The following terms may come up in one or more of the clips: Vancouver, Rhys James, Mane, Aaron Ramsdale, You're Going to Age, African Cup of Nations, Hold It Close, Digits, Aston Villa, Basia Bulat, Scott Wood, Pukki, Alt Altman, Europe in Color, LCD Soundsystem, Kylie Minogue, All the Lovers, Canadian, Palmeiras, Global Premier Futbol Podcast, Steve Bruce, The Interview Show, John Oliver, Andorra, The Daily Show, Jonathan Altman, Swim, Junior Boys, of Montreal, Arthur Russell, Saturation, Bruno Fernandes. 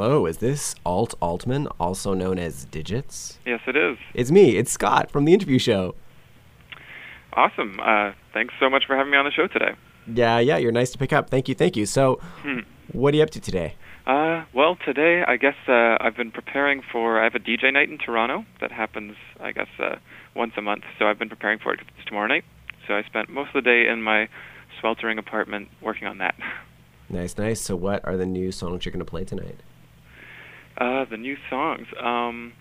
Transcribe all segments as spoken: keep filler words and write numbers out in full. Hello, is this Alt Altman, also known as Digits? Yes, it is. It's me. It's Scott from The Interview Show. Awesome. Uh, thanks so much for having me on the show today. Yeah, yeah, you're nice to pick up. Thank you, thank you. So, hmm. what are you up to today? Uh, well, today, I guess uh, I've been preparing for... I have a D J night in Toronto that happens, I guess, uh, once a month. So I've been preparing for it because it's tomorrow night. So I spent most of the day in my sweltering apartment working on that. Nice, nice. So what are the new songs you're going to play tonight? Uh, the new songs. Um,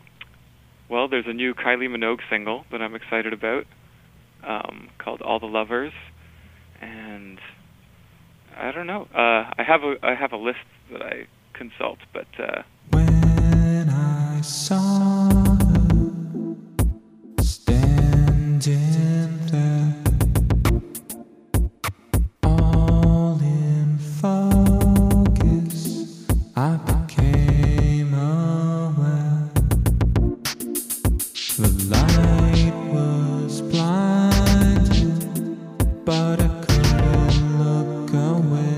well, there's a new Kylie Minogue single that I'm excited about um, called All the Lovers. And I don't know. Uh, I have a I have a list that I consult, but... Uh, when I saw her standing there, all in focus, I became aware the light was blinded, but I couldn't look away.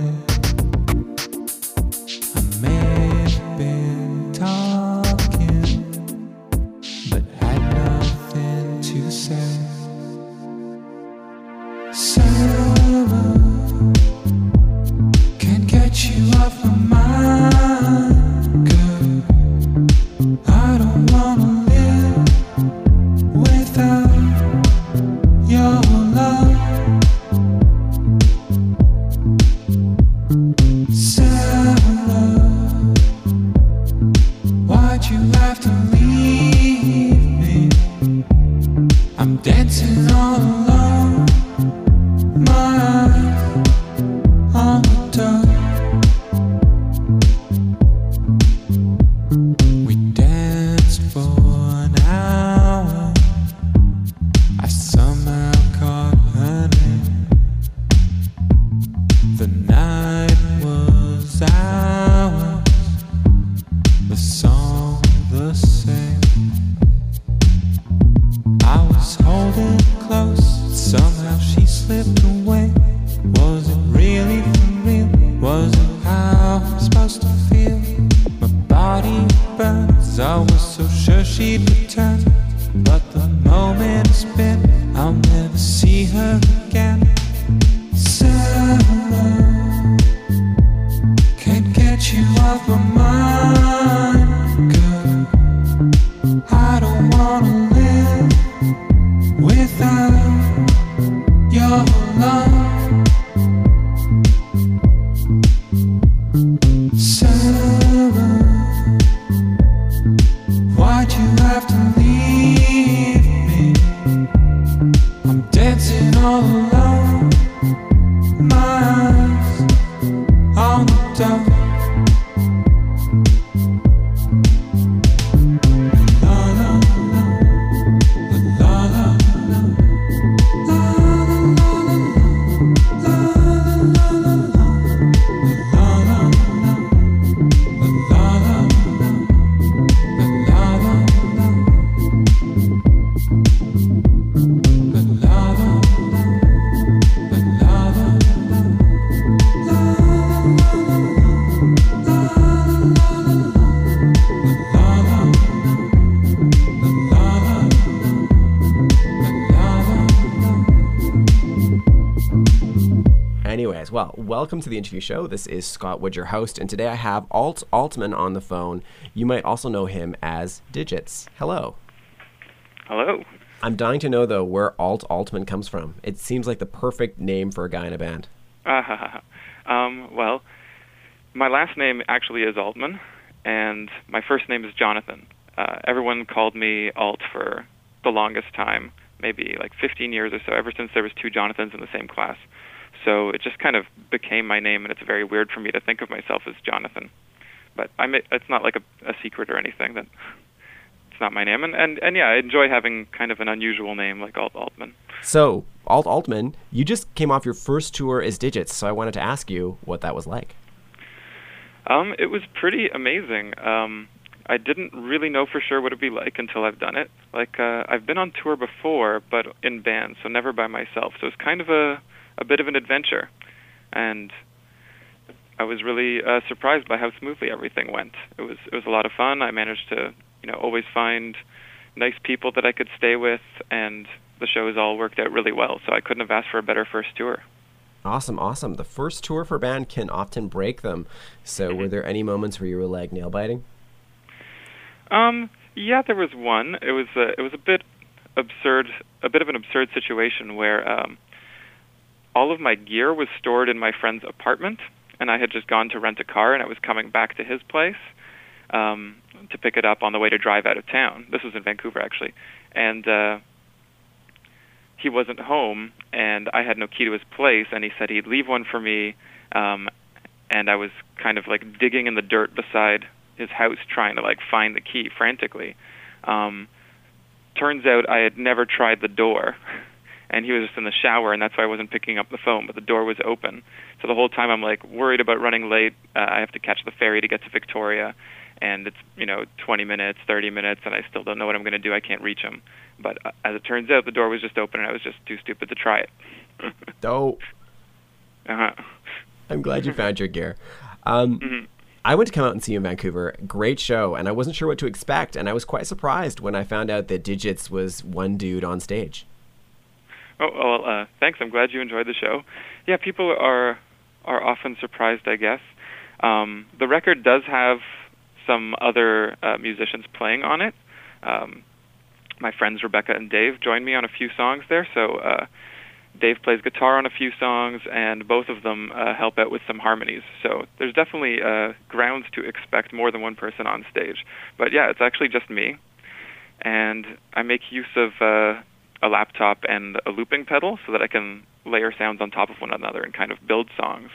Well, welcome to The Interview Show. This is Scott Wood, your host, and today I have Alt Altman on the phone. You might also know him as Digits. Hello. Hello. I'm dying to know, though, where Alt Altman comes from. It seems like the perfect name for a guy in a band. Uh, um, well, my last name actually is Altman, and my first name is Jonathan. Uh, everyone called me Alt for the longest time, maybe like fifteen years or so, ever since there was two Jonathans in the same class. So it just kind of became my name, and it's very weird for me to think of myself as Jonathan. But I'm, it's not like a, a secret or anything. That it's not my name. And, and, and yeah, I enjoy having kind of an unusual name like Alt Altman. So, Alt Altman, you just came off your first tour as Digits, so I wanted to ask you what that was like. Um, it was pretty amazing. Um, I didn't really know for sure what it'd be like until I've done it. Like, uh, I've been on tour before, but in bands, so never by myself. So it's kind of a... a bit of an adventure, and I was really uh, surprised by how smoothly everything went. It was it was a lot of fun. I managed to, you know, always find nice people that I could stay with, and the shows all worked out really well. So I couldn't have asked for a better first tour. Awesome, awesome. The first tour for a band can often break them. So were there any moments where you were like nail biting? Um, yeah, there was one. It was a, it was a bit absurd, a bit of an absurd situation where um, all of my gear was stored in my friend's apartment, and I had just gone to rent a car, and I was coming back to his place um, to pick it up on the way to drive out of town. This was in Vancouver, actually. And uh, he wasn't home, and I had no key to his place, and he said he'd leave one for me, um, and I was kind of like digging in the dirt beside his house trying to like find the key frantically. Um, turns out I had never tried the door, and he was just in the shower, and that's why I wasn't picking up the phone, but the door was open. So the whole time I'm like worried about running late. Uh, I have to catch the ferry to get to Victoria, and it's, you know, twenty minutes, thirty minutes, and I still don't know what I'm going to do. I can't reach him. But uh, as it turns out, the door was just open, and I was just too stupid to try it. Dope. Uh-huh. I'm glad you found your gear. Um, mm-hmm. I went to come out and see you in Vancouver. Great show, and I wasn't sure what to expect, and I was quite surprised when I found out that Digits was one dude on stage. Oh, well, uh, thanks. I'm glad you enjoyed the show. Yeah, people are are often surprised, I guess. Um, the record does have some other uh, musicians playing on it. Um, my friends Rebecca and Dave joined me on a few songs there. So uh, Dave plays guitar on a few songs, and both of them uh, help out with some harmonies. So there's definitely uh, grounds to expect more than one person on stage. But yeah, it's actually just me. And I make use of uh, a laptop and a looping pedal so that I can layer sounds on top of one another and kind of build songs.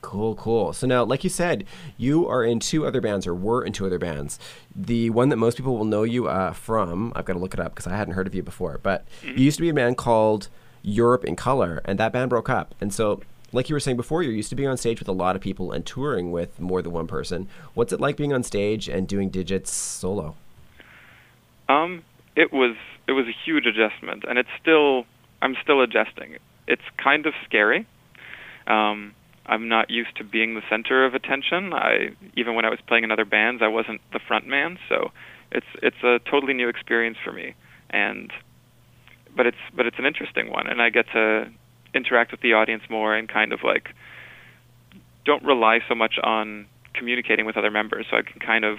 Cool, cool. So now, like you said, you are in two other bands, or were in two other bands. The one that most people will know you uh, from, I've got to look it up because I hadn't heard of you before, but mm-hmm. you used to be a band called Europe in Color, and that band broke up. And so, like you were saying before, you're used to being on stage with a lot of people and touring with more than one person. What's it like being on stage and doing Digits solo? Um, it was it was a huge adjustment, and it's still, I'm still adjusting. It's kind of scary. Um... I'm not used to being the center of attention. I even when I was playing in other bands, I wasn't the front man, so it's it's a totally new experience for me. And but it's but it's an interesting one, and I get to interact with the audience more and kind of like don't rely so much on communicating with other members, so I can kind of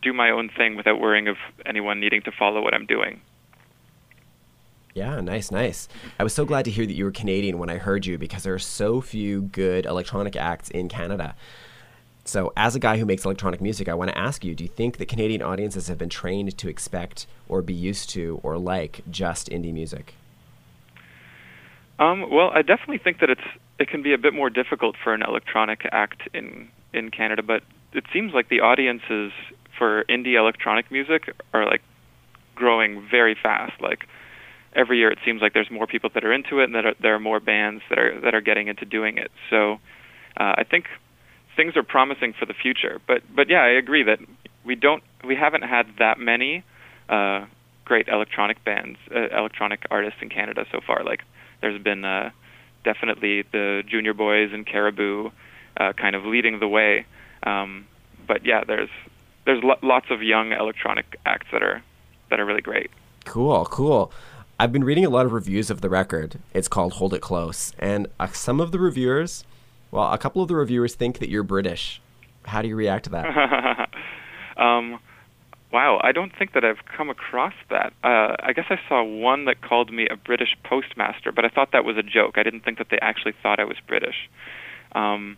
do my own thing without worrying of anyone needing to follow what I'm doing. Yeah, nice, nice. I was so glad to hear that you were Canadian when I heard you, because there are so few good electronic acts in Canada. So as a guy who makes electronic music, I want to ask you, do you think that Canadian audiences have been trained to expect or be used to or like just indie music? Um, well, I definitely think that it's it can be a bit more difficult for an electronic act in, in Canada, but it seems like the audiences for indie electronic music are like growing very fast. Like every year, it seems like there's more people that are into it, and that are, there are more bands that are that are getting into doing it. So, uh, I think things are promising for the future. But but yeah, I agree that we don't we haven't had that many uh, great electronic bands, uh, electronic artists in Canada so far. Like there's been uh, definitely the Junior Boys and Caribou uh, kind of leading the way. Um, but yeah, there's there's lo- lots of young electronic acts that are that are really great. Cool, cool. I've been reading a lot of reviews of the record. It's called Hold It Close. And uh, some of the reviewers, well, a couple of the reviewers think that you're British. How do you react to that? um, wow, I don't think that I've come across that. Uh, I guess I saw one that called me a British postmaster, but I thought that was a joke. I didn't think that they actually thought I was British. Um,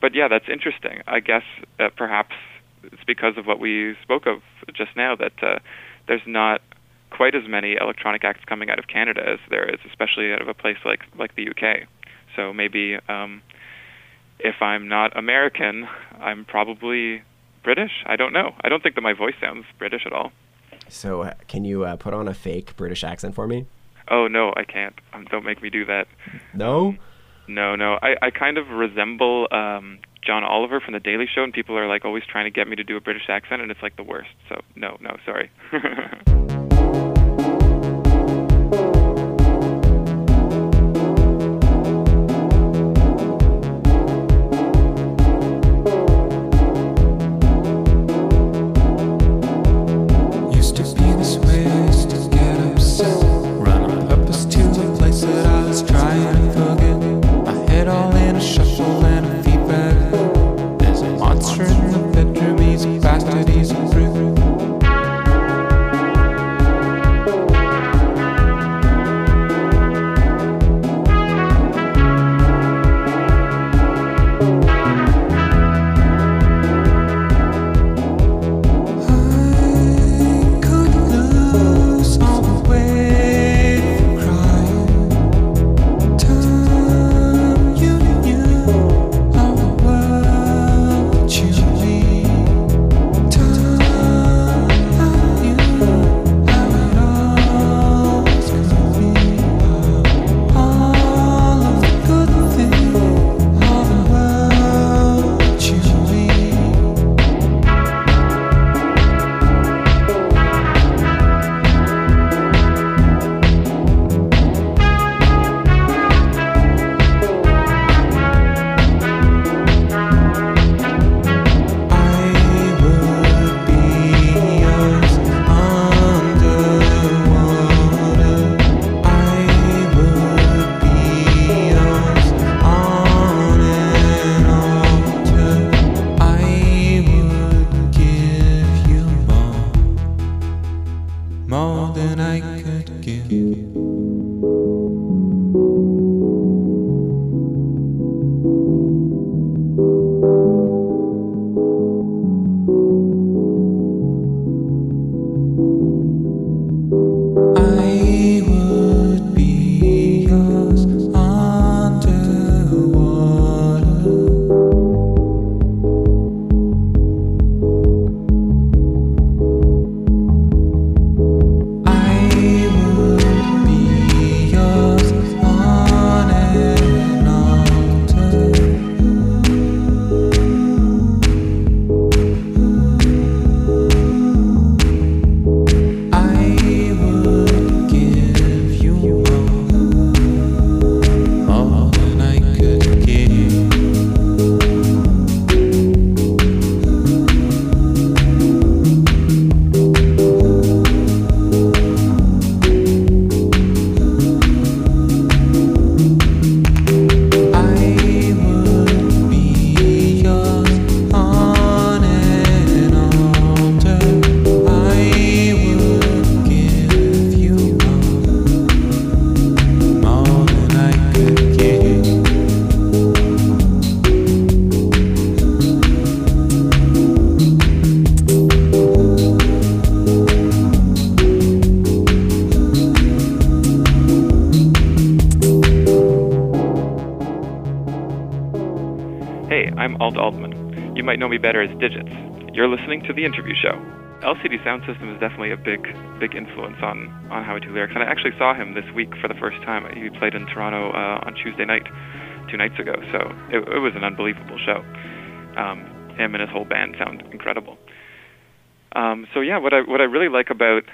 but yeah, that's interesting. I guess uh, perhaps it's because of what we spoke of just now, that uh, there's not quite as many electronic acts coming out of Canada as there is, especially out of a place like like the U K. So maybe um, if I'm not American, I'm probably British. I don't know. I don't think that my voice sounds British at all. So uh, can you uh, put on a fake British accent for me? Oh, no, I can't. Um, don't make me do that. No? Um, no, no. I, I kind of resemble um, John Oliver from The Daily Show, and people are like always trying to get me to do a British accent, and it's like the worst. So no, no, sorry. Hey, I'm Alt Altman. You might know me better as Digits. You're listening to The Interview Show. L C D Soundsystem is definitely a big, big influence on, on how I do lyrics, and I actually saw him this week for the first time. He played in Toronto uh, on Tuesday night, two nights ago, so it, it was an unbelievable show. Um, him and his whole band sound incredible. Um, so yeah, what I what I really like about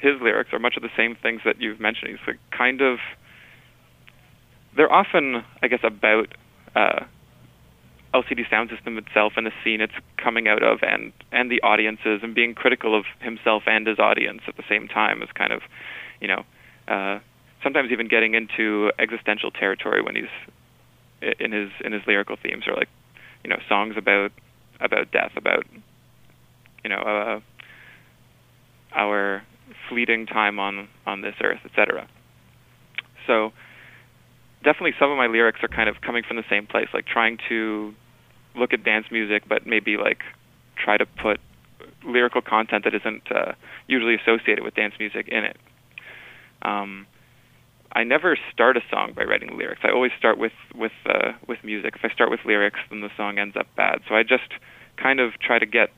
his lyrics are much of the same things that you've mentioned. He's like kind of, they're often, I guess, about uh, L C D Sound System itself and the scene it's coming out of, and, and the audiences, and being critical of himself and his audience at the same time is kind of, you know, uh, sometimes even getting into existential territory when he's in his in his lyrical themes, or like, you know, songs about about death, about, you know, uh, our fleeting time on, on this earth, et cetera. So definitely some of my lyrics are kind of coming from the same place, like trying to look at dance music, but maybe like try to put lyrical content that isn't uh, usually associated with dance music in it. Um, I never start a song by writing lyrics. I always start with with uh, with music. If I start with lyrics, then the song ends up bad. So I just kind of try to get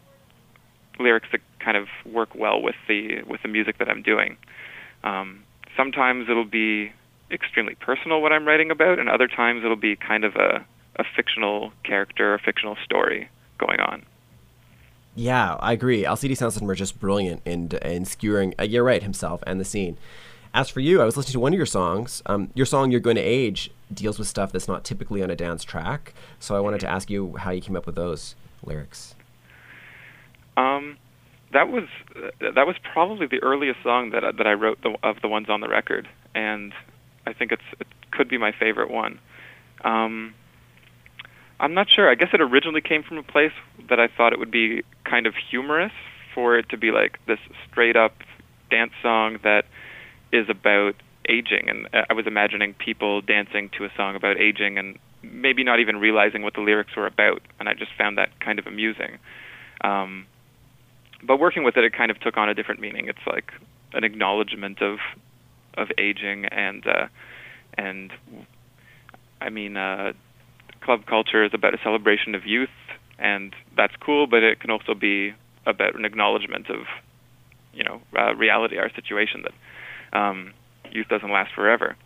lyrics that kind of work well with the with the music that I'm doing. Um, sometimes it'll be extremely personal what I'm writing about, and other times it'll be kind of a, a fictional character, a fictional story going on. Yeah, I agree. L C D Soundsystem are just brilliant in, in skewering, uh, you're right, himself and the scene. As for you, I was listening to one of your songs. Um, your song, You're Going to Age, deals with stuff that's not typically on a dance track. So I wanted to ask you how you came up with those lyrics. Um, that was uh, that was probably the earliest song that, uh, that I wrote the, of the ones on the record. And I think it's, it could be my favorite one. Um, I'm not sure. I guess it originally came from a place that I thought it would be kind of humorous for it to be like this straight-up dance song that is about aging, and I was imagining people dancing to a song about aging and maybe not even realizing what the lyrics were about, and I just found that kind of amusing. Um, but working with it, it kind of took on a different meaning. It's like an acknowledgement of of aging, and uh, and I mean, uh, club culture is about a celebration of youth, and that's cool, but it can also be about an acknowledgement of, you know, uh, reality, our situation, that Um, youth doesn't last forever.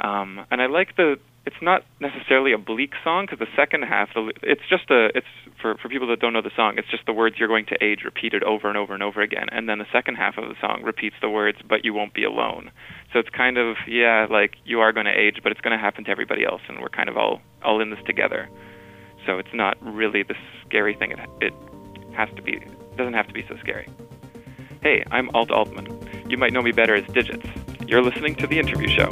Um, and I like the, it's not necessarily a bleak song, because the second half, the, it's just a, it's for, for people that don't know the song, it's just the words "you're going to age" repeated over and over and over again. And then the second half of the song repeats the words, "but you won't be alone." So it's kind of, yeah, like you are going to age, but it's going to happen to everybody else, and we're kind of all, all in this together. So it's not really the scary thing. It, it has to be, it doesn't have to be so scary. Hey, I'm Alt Altman. You might know me better as Digits. You're listening to The Interview Show.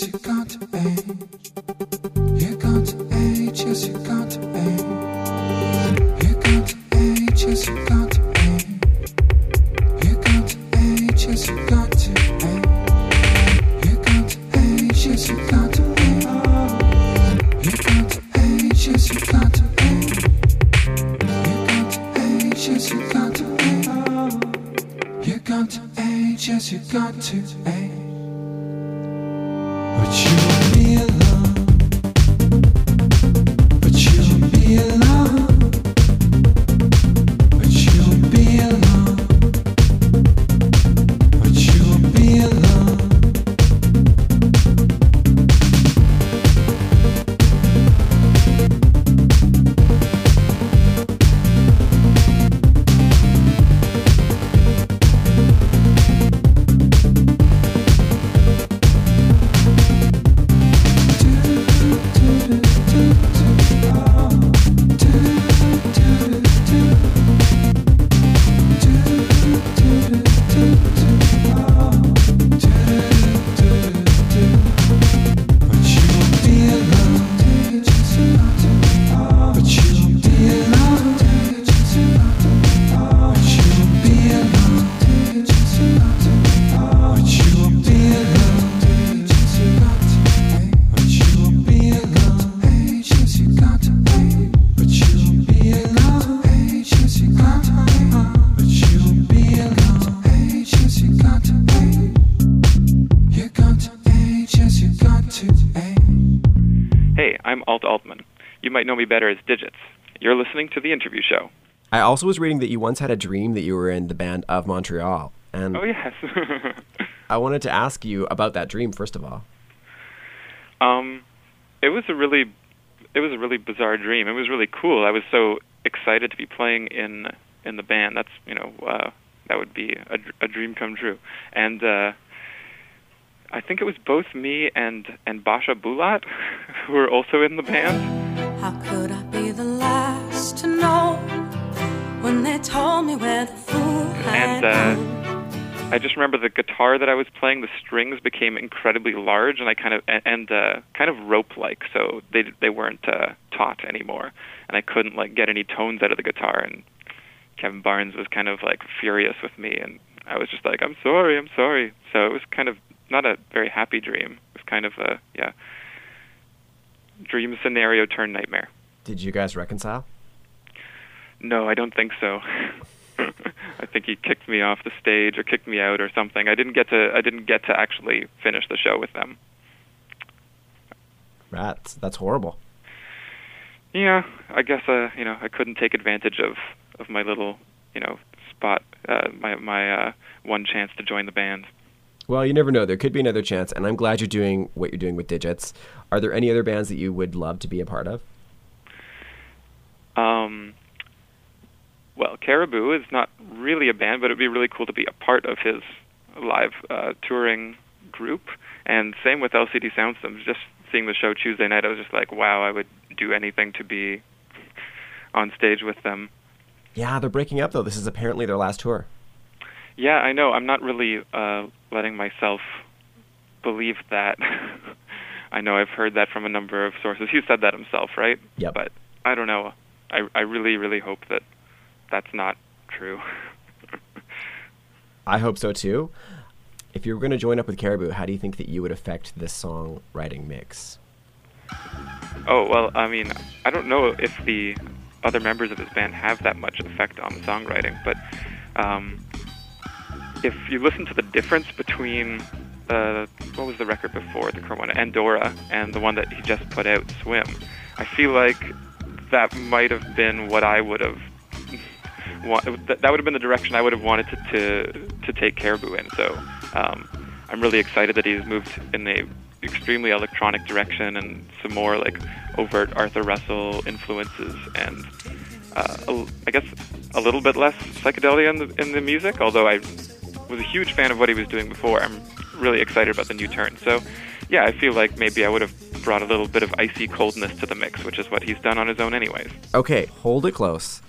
yes, you're going to age. You're going to age, yes, you're going to age. You're going to age, yes, you're going to age. You're going to age, yes, you're going to age. You're going to age, yes, you're going to age. You're going to age, yes, you're going to age. You're going to age, yes, you're going to age. You're going to age, yes, you're going to age. Altman. You might know me better as Digits. You're listening to The Interview Show. I also was reading that you once had a dream that you were in the band of Montreal. And oh, yes. I wanted to ask you about that dream, first of all. Um, it was a really, it was a really bizarre dream. It was really cool. I was so excited to be playing in in the band. That's, you know, uh, that would be a, a dream come true. And uh, I think it was both me and, and Basia Bulat who were also in the band. How could I be the last to know when they told me where the fool had gone? And uh, I just remember the guitar that I was playing, the strings became incredibly large and I kind of and uh, kind of rope-like, so they they weren't uh, taut anymore, and I couldn't like get any tones out of the guitar. And Kevin Barnes was kind of like furious with me, and I was just like, "I'm sorry, I'm sorry." So it was kind of not a very happy dream. It was kind of a, yeah, dream scenario turned nightmare. Did you guys reconcile? No, I don't think so. I think he kicked me off the stage or kicked me out or something. I didn't get to I didn't get to actually finish the show with them. That's, that's horrible. Yeah, I guess, uh, you know, I couldn't take advantage of, of my little, you know, spot, uh, my, my uh, one chance to join the band. Well, you never know. There could be another chance, and I'm glad you're doing what you're doing with Digits. Are there any other bands that you would love to be a part of? Um, well, Caribou is not really a band, but it'd be really cool to be a part of his live uh, touring group. And same with L C D Soundsystem. Just seeing the show Tuesday night, I was just like, wow, I would do anything to be on stage with them. Yeah, they're breaking up, though. This is apparently their last tour. Yeah, I know. I'm not really uh, letting myself believe that. I know I've heard that from a number of sources. He said that himself, right? Yeah. But I don't know. I, I really, really hope that that's not true. I hope so, too. If you were going to join up with Caribou, how do you think that you would affect this songwriting mix? Oh, well, I mean, I don't know if the other members of this band have that much effect on the songwriting, but... Um, if you listen to the difference between, uh, what was the record before, the current one, Andorra, and the one that he just put out, Swim, I feel like that might have been what I would have, wa- that would have been the direction I would have wanted to to, to take Caribou in. So um, I'm really excited that he's moved in a extremely electronic direction and some more like overt Arthur Russell influences and... Uh, I guess a little bit less psychedelia in the, in the music, although I was a huge fan of what he was doing before. I'm really excited about the new turn. So, yeah, I feel like maybe I would have brought a little bit of icy coldness to the mix, which is what he's done on his own anyways. Okay, Hold It Close.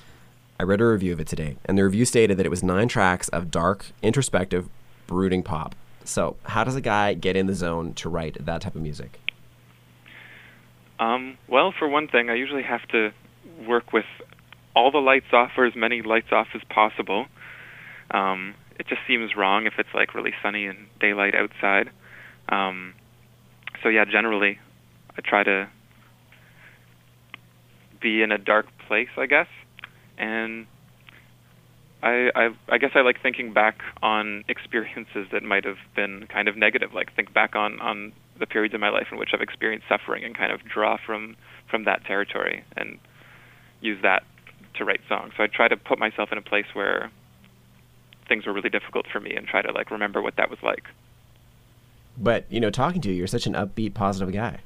I read a review of it today, and the review stated that it was nine tracks of dark, introspective, brooding pop. So how does a guy get in the zone to write that type of music? Um, well, for one thing, I usually have to work with all the lights off or as many lights off as possible. Um, it just seems wrong if it's like really sunny and daylight outside. Um, so yeah, generally I try to be in a dark place, I guess. And I, I, I guess I like thinking back on experiences that might have been kind of negative, like think back on, on the periods of my life in which I've experienced suffering and kind of draw from, from that territory and use that to write songs. So I try to put myself in a place where things were really difficult for me and try to like remember what that was like. But, you know, talking to you, you're such an upbeat, positive guy.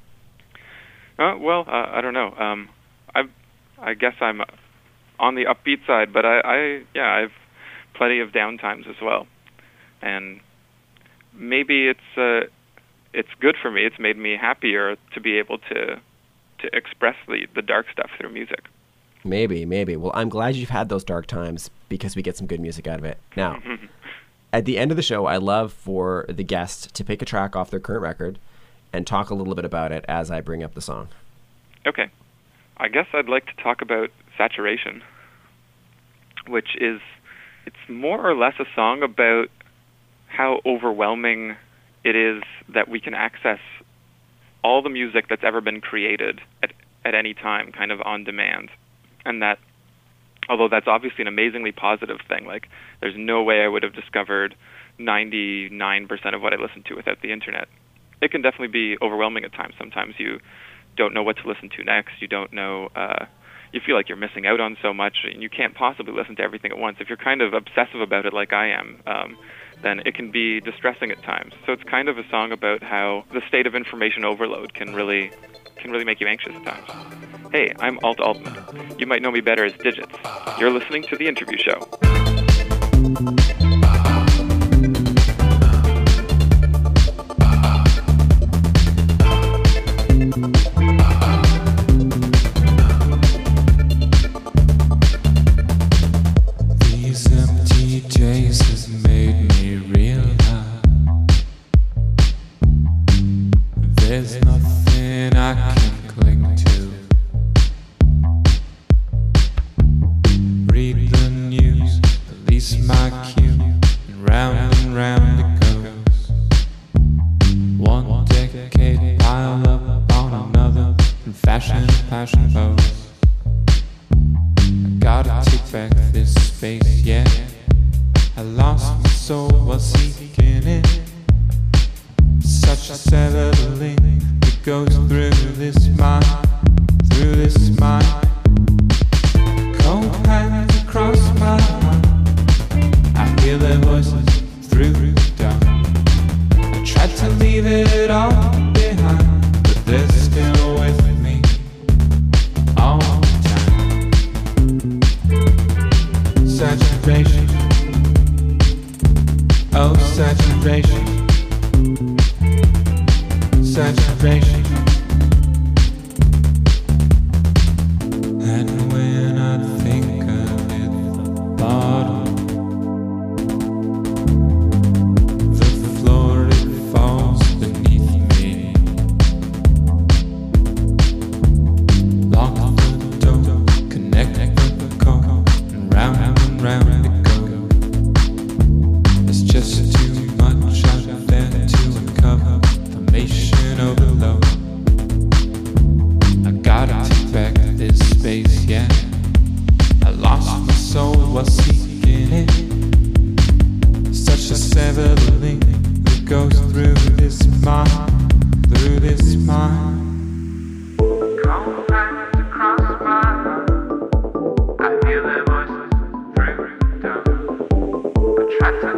Uh, well, uh, I don't know. Um, I I guess I'm on the upbeat side, but I, I yeah, I have plenty of downtimes as well. And maybe it's uh, it's good for me. It's made me happier to be able to to express the, the dark stuff through music. Maybe, maybe. Well, I'm glad you've had those dark times because we get some good music out of it. Now, at the end of the show, I love for the guest to pick a track off their current record and talk a little bit about it as I bring up the song. Okay. I guess I'd like to talk about Saturation, which is, it's more or less a song about how overwhelming it is that we can access all the music that's ever been created at, at any time, kind of on demand. And that, although that's obviously an amazingly positive thing, like there's no way I would have discovered ninety-nine percent of what I listen to without the internet. It can definitely be overwhelming at times. Sometimes you don't know what to listen to next. You don't know, uh, you feel like you're missing out on so much, and you can't possibly listen to everything at once. If you're kind of obsessive about it like I am, um, then it can be distressing at times. So it's kind of a song about how the state of information overload can really can really make you anxious at times. Hey, I'm Alt Altman. You might know me better as Digits. You're listening to The Interview Show. I